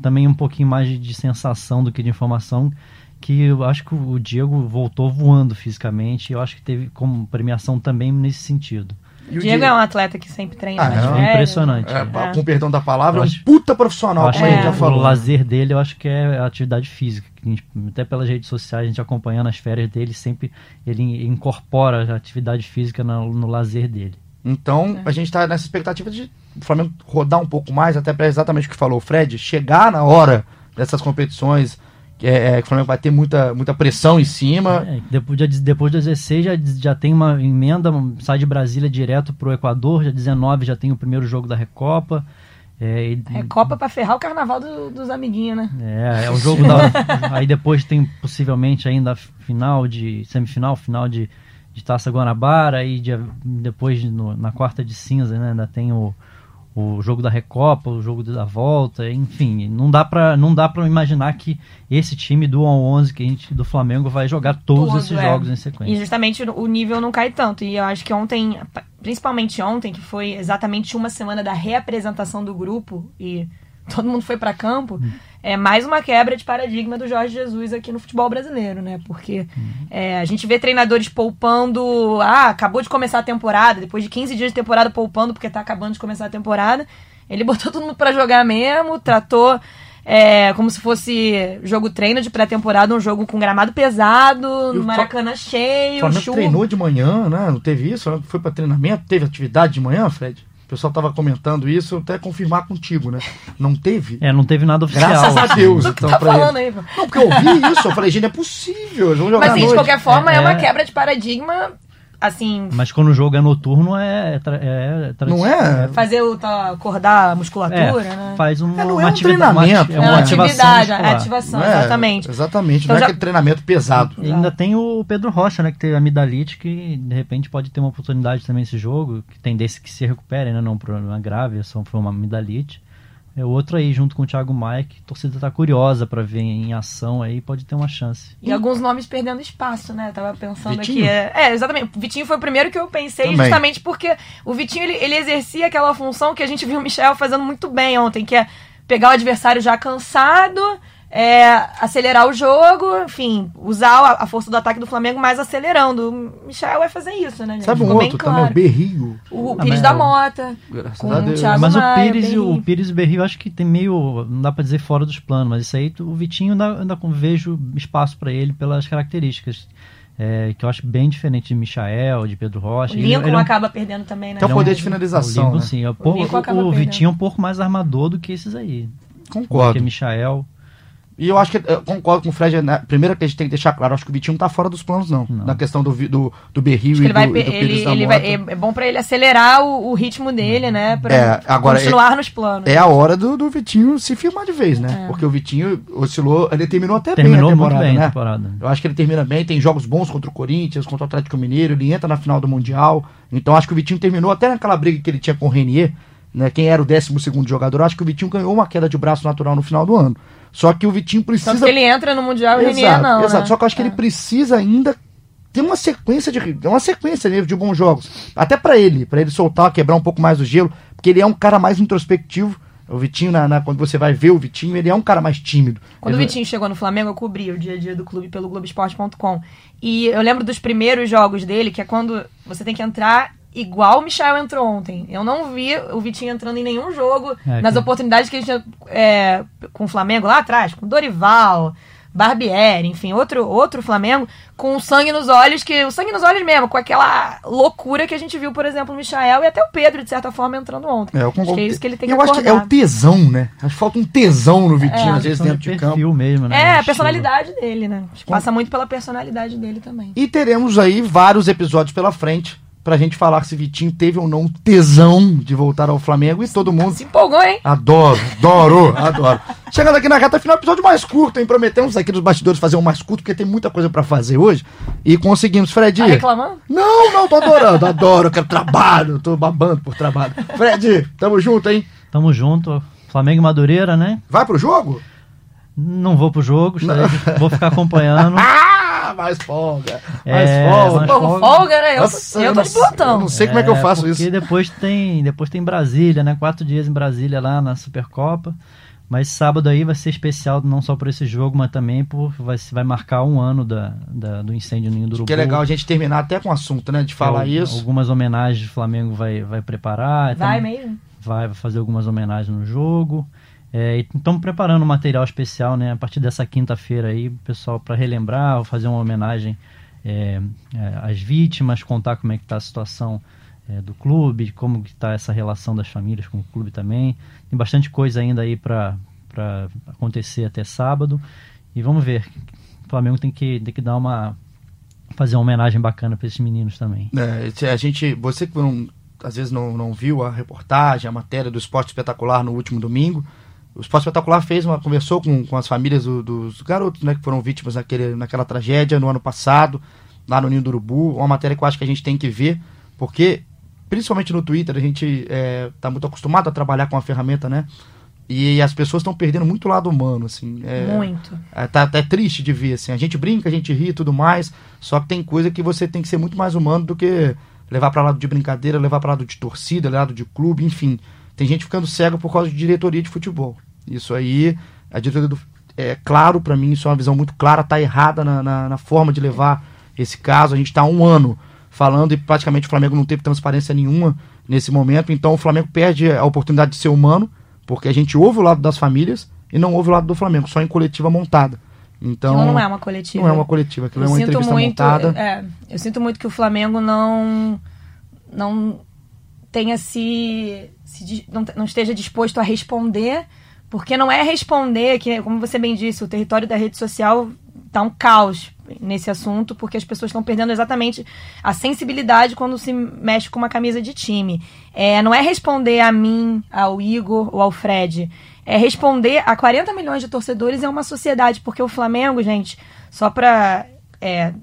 também um pouquinho mais de, de sensação do que de informação, que eu acho que o Diego voltou voando fisicamente. Eu acho que teve como premiação também nesse sentido. E o Diego, Diego é um atleta que sempre treina. Ah, mais é impressionante. É, é. Com perdão da palavra, acho, é um puta profissional, como a gente já falou. O lazer dele, eu acho que é a atividade física. Que a gente, até pelas redes sociais, a gente acompanhando as férias dele, sempre ele incorpora a atividade física no, no lazer dele. Então, é. a gente está nessa expectativa de o Flamengo rodar um pouco mais, até para exatamente o que falou o Fred, chegar na hora dessas competições... que é, é, o Flamengo vai ter muita, muita pressão em cima. É, depois, já, depois do dezesseis já, já tem uma emenda, sai de Brasília direto pro Equador, já dezenove já tem o primeiro jogo da Recopa. É, e, Recopa para ferrar o carnaval do, dos amiguinhos, né? É, é o jogo da... Aí depois tem possivelmente ainda final de semifinal, final de, de Taça Guanabara, e de, depois no, na quarta de cinza, né, ainda tem o... o jogo da Recopa, o jogo da volta, enfim, não dá pra, não dá pra imaginar que esse time do onze que a gente, do Flamengo, vai jogar todos onze, esses é. jogos em sequência. E justamente o nível não cai tanto, e eu acho que ontem, principalmente ontem, que foi exatamente uma semana da reapresentação do grupo, e todo mundo foi pra campo, hum. é mais uma quebra de paradigma do Jorge Jesus aqui no futebol brasileiro, né, porque hum. é, a gente vê treinadores poupando, ah, acabou de começar a temporada, depois de quinze dias de temporada poupando, porque tá acabando de começar a temporada, ele botou todo mundo pra jogar mesmo, tratou é, como se fosse jogo treino de pré-temporada, um jogo com gramado pesado, no Maracanã cheio, chuva. O Flamengo treinou de manhã, né, não teve isso, foi pra treinamento, teve atividade de manhã, Fred? O pessoal estava comentando isso, até confirmar contigo, né? Não teve? É, não teve nada oficial. Graças a Deus. Então, tá falando aí, mano. Não, porque eu ouvi isso, eu falei, gente, é possível. Jogar Mas, assim, de qualquer forma, é, é uma quebra de paradigma, assim... Mas quando o jogo é noturno, é... Tra... é tra... Não é? Fazer o... Tá, acordar a musculatura, é, né? Faz um, é, não é um treinamento. É uma atividade, é ativação, é, exatamente. Exatamente, então, não já... é aquele treinamento pesado. E ainda tem o Pedro Rocha, né? Que tem a amidalite, que de repente pode ter uma oportunidade também nesse jogo, que tem desse que se recupere, né? Não é um problema grave, só foi uma amidalite. É outro aí, junto com o Thiago Maia, que a torcida tá curiosa pra ver em ação aí, pode ter uma chance. E alguns nomes perdendo espaço, né? Eu tava pensando Vitinho. aqui... É, é, exatamente. O Vitinho foi o primeiro que eu pensei, Também. justamente porque o Vitinho, ele, ele exercia aquela função que a gente viu o Michael fazendo muito bem ontem, que é pegar o adversário já cansado, é, acelerar o jogo, enfim, usar a força do ataque do Flamengo, mais acelerando. O Michael vai fazer isso, né, gente? Sabe um Ficou outro claro. também, o Berrio. O Pires ah, da Mota, com o Thiago Mas Maia, o Pires e o Pires e o Berrio, acho que tem meio, não dá pra dizer fora dos planos, mas isso aí, o Vitinho, ainda, ainda vejo espaço pra ele pelas características. É, que eu acho bem diferente de Michael, de Pedro Rocha. O Lincoln ele, ele acaba é um... perdendo também, né? Então o poder de finalização, o Lincoln, né? sim. É um pouco, o, o Vitinho é um pouco mais armador do que esses aí. Concordo. Porque Michael... E eu acho que, eu concordo com o Fred, né? Primeiro que a gente tem que deixar claro, acho que o Vitinho não tá fora dos planos, não. não. Na questão do, do, do Berrio e, e do Pires da ele vai, É bom pra ele acelerar o, o ritmo dele, né? Pra é, agora continuar é, nos planos. É a hora do, do Vitinho se firmar de vez, né? É. Porque o Vitinho oscilou, ele terminou até terminou bem a temporada, bem, né? temporada. Eu acho que ele termina bem, tem jogos bons contra o Corinthians, contra o Atlético Mineiro, ele entra na final do Mundial. Então acho que o Vitinho terminou até naquela briga que ele tinha com o Renier, né? Quem era o décimo segundo jogador, acho que o Vitinho ganhou uma queda de braço natural no final do ano. Só que o Vitinho precisa... Só que ele entra no Mundial e o Renier não, Exato, né? só que eu acho que é. ele precisa ainda ter uma sequência de uma sequência de bons jogos. Até pra ele, pra ele soltar, quebrar um pouco mais o gelo, porque ele é um cara mais introspectivo. O Vitinho, na, na, quando você vai ver o Vitinho, ele é um cara mais tímido. Quando ele... o Vitinho chegou no Flamengo, eu cobri o dia a dia do clube pelo Globoesporte ponto com. E eu lembro dos primeiros jogos dele, que é quando você tem que entrar... Igual o Michael entrou ontem. Eu não vi o Vitinho entrando em nenhum jogo. É, nas que... oportunidades que ele tinha é, com o Flamengo lá atrás, com Dorival, Barbieri, enfim, outro, outro Flamengo, com o sangue nos olhos, que o sangue nos olhos mesmo, com aquela loucura que a gente viu, por exemplo, o Michael e até o Pedro, de certa forma, entrando ontem. É, eu acho que é isso que ele tem que acordar. Eu acho que é o tesão, né? Acho que falta um tesão no Vitinho, é, às vezes, dentro de, de campo. Mesmo, né? É, a personalidade dele, né? Acho que passa muito pela personalidade dele também. E teremos aí vários episódios pela frente pra gente falar se Vitinho teve ou não tesão de voltar ao Flamengo e todo mundo... Se empolgou, hein? Adoro, adoro, adoro. Chegando aqui na reta final, episódio mais curto, hein? Prometemos aqui dos bastidores fazer um mais curto, porque tem muita coisa pra fazer hoje e conseguimos. Fred... Tá reclamando? Não, não, tô adorando, adoro, eu quero trabalho, tô babando por trabalho. Fred, tamo junto, hein? Tamo junto. Flamengo e Madureira, né? Vai pro jogo? Não vou pro jogo, vou ficar acompanhando. Ah, mais folga, mais é, folga. Pô, folga. folga, né? Eu, Nossa, eu tô de plantão. Eu não sei como é, é que eu faço isso. E depois tem, depois tem Brasília, né? Quatro dias em Brasília lá na Supercopa. Mas sábado aí vai ser especial não só por esse jogo, mas também por vai, vai marcar um ano da, da, do incêndio no Ninho do Urubu. Que é legal a gente terminar até com o assunto, né? De falar é, isso. Algumas homenagens o Flamengo vai, vai preparar. Vai então, mesmo? Vai fazer algumas homenagens no jogo. É, estamos preparando um material especial, né? A partir dessa quinta-feira aí, pessoal, para relembrar, fazer uma homenagem é, é, às vítimas, contar como é que está a situação é, do clube, como que está essa relação das famílias com o clube também. Tem bastante coisa ainda aí para acontecer até sábado. E vamos ver. O Flamengo tem que, tem que dar uma fazer uma homenagem bacana para esses meninos também. É, a gente, você que não, às vezes não, não viu a reportagem, a matéria do Esporte Espetacular no último domingo. O Esporte Espetacular fez uma, conversou com, com as famílias do, dos garotos, né, que foram vítimas naquele, naquela tragédia no ano passado, lá no Ninho do Urubu. Uma matéria que eu acho que a gente tem que ver, porque, principalmente no Twitter, a gente está é, muito acostumado a trabalhar com a ferramenta, né? E, e as pessoas estão perdendo muito o lado humano, assim. É, muito. É, tá, tá, é triste de ver, assim. A gente brinca, a gente ri e tudo mais, só que tem coisa que você tem que ser muito mais humano do que levar para lado de brincadeira, levar para lado de torcida, lado de clube, enfim. Tem gente ficando cego por causa de diretoria de futebol. Isso aí, a diretoria do, é claro para mim, isso é uma visão muito clara, está errada na, na, na forma de levar esse caso. A gente está há um ano falando e praticamente o Flamengo não teve transparência nenhuma nesse momento. Então o Flamengo perde a oportunidade de ser humano, porque a gente ouve o lado das famílias e não ouve o lado do Flamengo, só em coletiva montada. Então, aquilo não é uma coletiva. Não é uma coletiva, aquilo eu é uma entrevista muito, montada. É, eu sinto muito que o Flamengo não... não... tenha se, se não, não esteja disposto a responder, porque não é responder, que como você bem disse, o território da rede social está um caos nesse assunto, porque as pessoas estão perdendo exatamente a sensibilidade quando se mexe com uma camisa de time. É, não é responder a mim, ao Igor ou ao Fred, é responder a quarenta milhões de torcedores, é uma sociedade, porque o Flamengo, gente, só para é,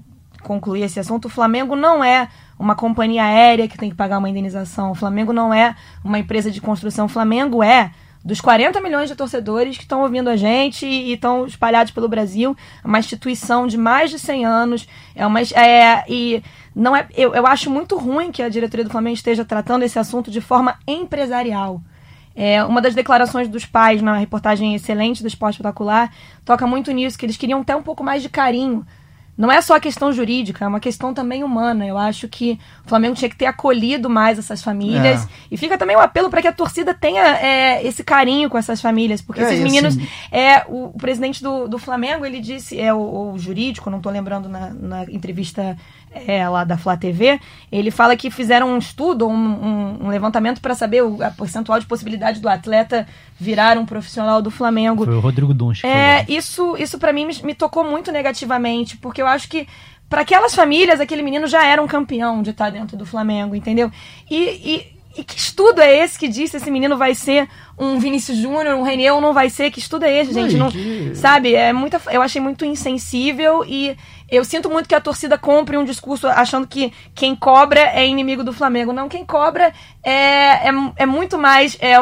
concluir esse assunto, o Flamengo não é uma companhia aérea que tem que pagar uma indenização. O Flamengo não é uma empresa de construção. O Flamengo é dos quarenta milhões de torcedores que estão ouvindo a gente e estão espalhados pelo Brasil. É uma instituição de mais de cem anos. É uma, é, e não é, eu, eu acho muito ruim que a diretoria do Flamengo esteja tratando esse assunto de forma empresarial. É, uma das declarações dos pais na reportagem excelente do Esporte Espetacular toca muito nisso, que eles queriam até um pouco mais de carinho. Não é só a questão jurídica, é uma questão também humana. Eu acho que o Flamengo tinha que ter acolhido mais essas famílias. É. E fica também um apelo para que a torcida tenha é, esse carinho com essas famílias. Porque é, esses meninos... É, o, o presidente do, do Flamengo, ele disse... É o, o jurídico, não estou lembrando na, na entrevista é, lá da Flá T V. Ele fala que fizeram um estudo, um, um, um levantamento para saber o a percentual de possibilidade do atleta virar um profissional do Flamengo. Foi o Rodrigo Dunch. É, isso, isso para mim me, me tocou muito negativamente. Porque eu acho que, para aquelas famílias, aquele menino já era um campeão de estar dentro do Flamengo, entendeu? E, e, e que estudo é esse que diz se esse menino vai ser um Vinícius Júnior, um René, ou não vai ser? Que estudo é esse, gente? Não, que... Sabe? É muita, eu achei muito insensível e eu sinto muito que a torcida compre um discurso achando que quem cobra é inimigo do Flamengo. Não, quem cobra é, é, é muito mais... É,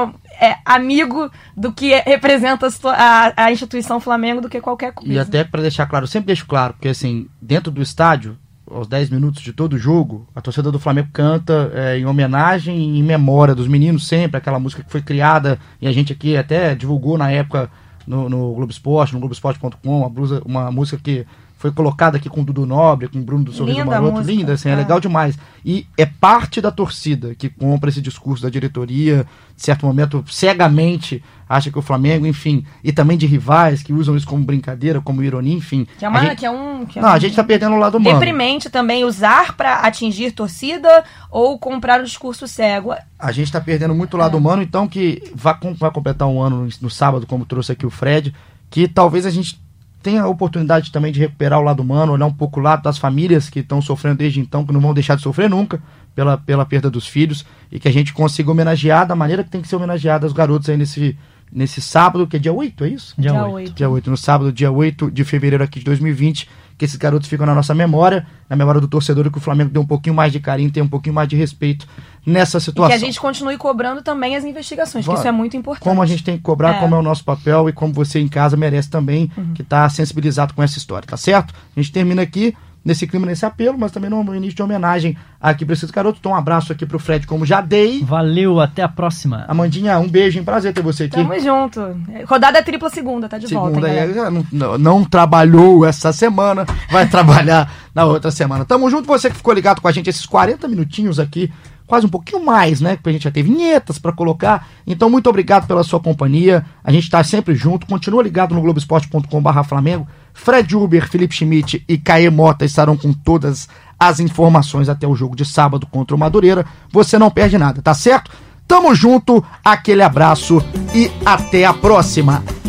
É amigo do que representa a, a instituição Flamengo do que qualquer coisa. E até para deixar claro, eu sempre deixo claro, porque assim, dentro do estádio, aos dez minutos de todo jogo, a torcida do Flamengo canta é, em homenagem e em memória dos meninos sempre, aquela música que foi criada, e a gente aqui até divulgou na época no, no Globoesporte, no globoesporte ponto com, uma, blusa, uma música que foi colocada aqui com o Dudu Nobre, com o Bruno do Sorriso Maroto, linda, assim, é. é legal demais. E é parte da torcida que compra esse discurso da diretoria, de certo momento, cegamente, acha que o Flamengo, enfim, e também de rivais que usam isso como brincadeira, como ironia, enfim. Que é, uma, gente, que é um... Que é não, um, a gente tá perdendo o lado humano. Deprimente também usar para atingir torcida ou comprar um discurso cego. A gente tá perdendo muito o lado é. humano, então que vai, vai completar um ano no, no sábado, como trouxe aqui o Fred, que talvez a gente tem a oportunidade também de recuperar o lado humano, olhar um pouco o lado das famílias que estão sofrendo desde então, que não vão deixar de sofrer nunca pela, pela perda dos filhos, e que a gente consiga homenagear da maneira que tem que ser homenageada os garotos aí nesse, nesse sábado, que é dia oito, é isso? Dia oito. Dia oito, no sábado, dia oito de fevereiro aqui de dois mil e vinte, que esses garotos ficam na nossa memória, na memória do torcedor, e que o Flamengo dê um pouquinho mais de carinho, tenha um pouquinho mais de respeito nessa situação. E que a gente continue cobrando também as investigações, que isso é muito importante. Como a gente tem que cobrar, é. como é o nosso papel e como você em casa merece também, uhum. que está sensibilizado com essa história, tá certo? A gente termina aqui nesse clima, nesse apelo, mas também no início de homenagem aqui para esses garotos. Então um abraço aqui pro Fred, como já dei. Valeu, até a próxima. Amandinha, um beijo, hein? Prazer ter você aqui. Tamo junto. Rodada tripla segunda, tá de segunda, volta, hein, é, não, não, não trabalhou essa semana, vai trabalhar na outra semana. Tamo junto, você que ficou ligado com a gente esses quarenta minutinhos aqui, quase um pouquinho mais, né? Porque a gente já teve vinhetas para colocar. Então, muito obrigado pela sua companhia. A gente tá sempre junto. Continua ligado no globoesporte ponto com barra Flamengo. Fred Uber, Felipe Schmidt e Caê Mota estarão com todas as informações até o jogo de sábado contra o Madureira. Você não perde nada, tá certo? Tamo junto, aquele abraço e até a próxima.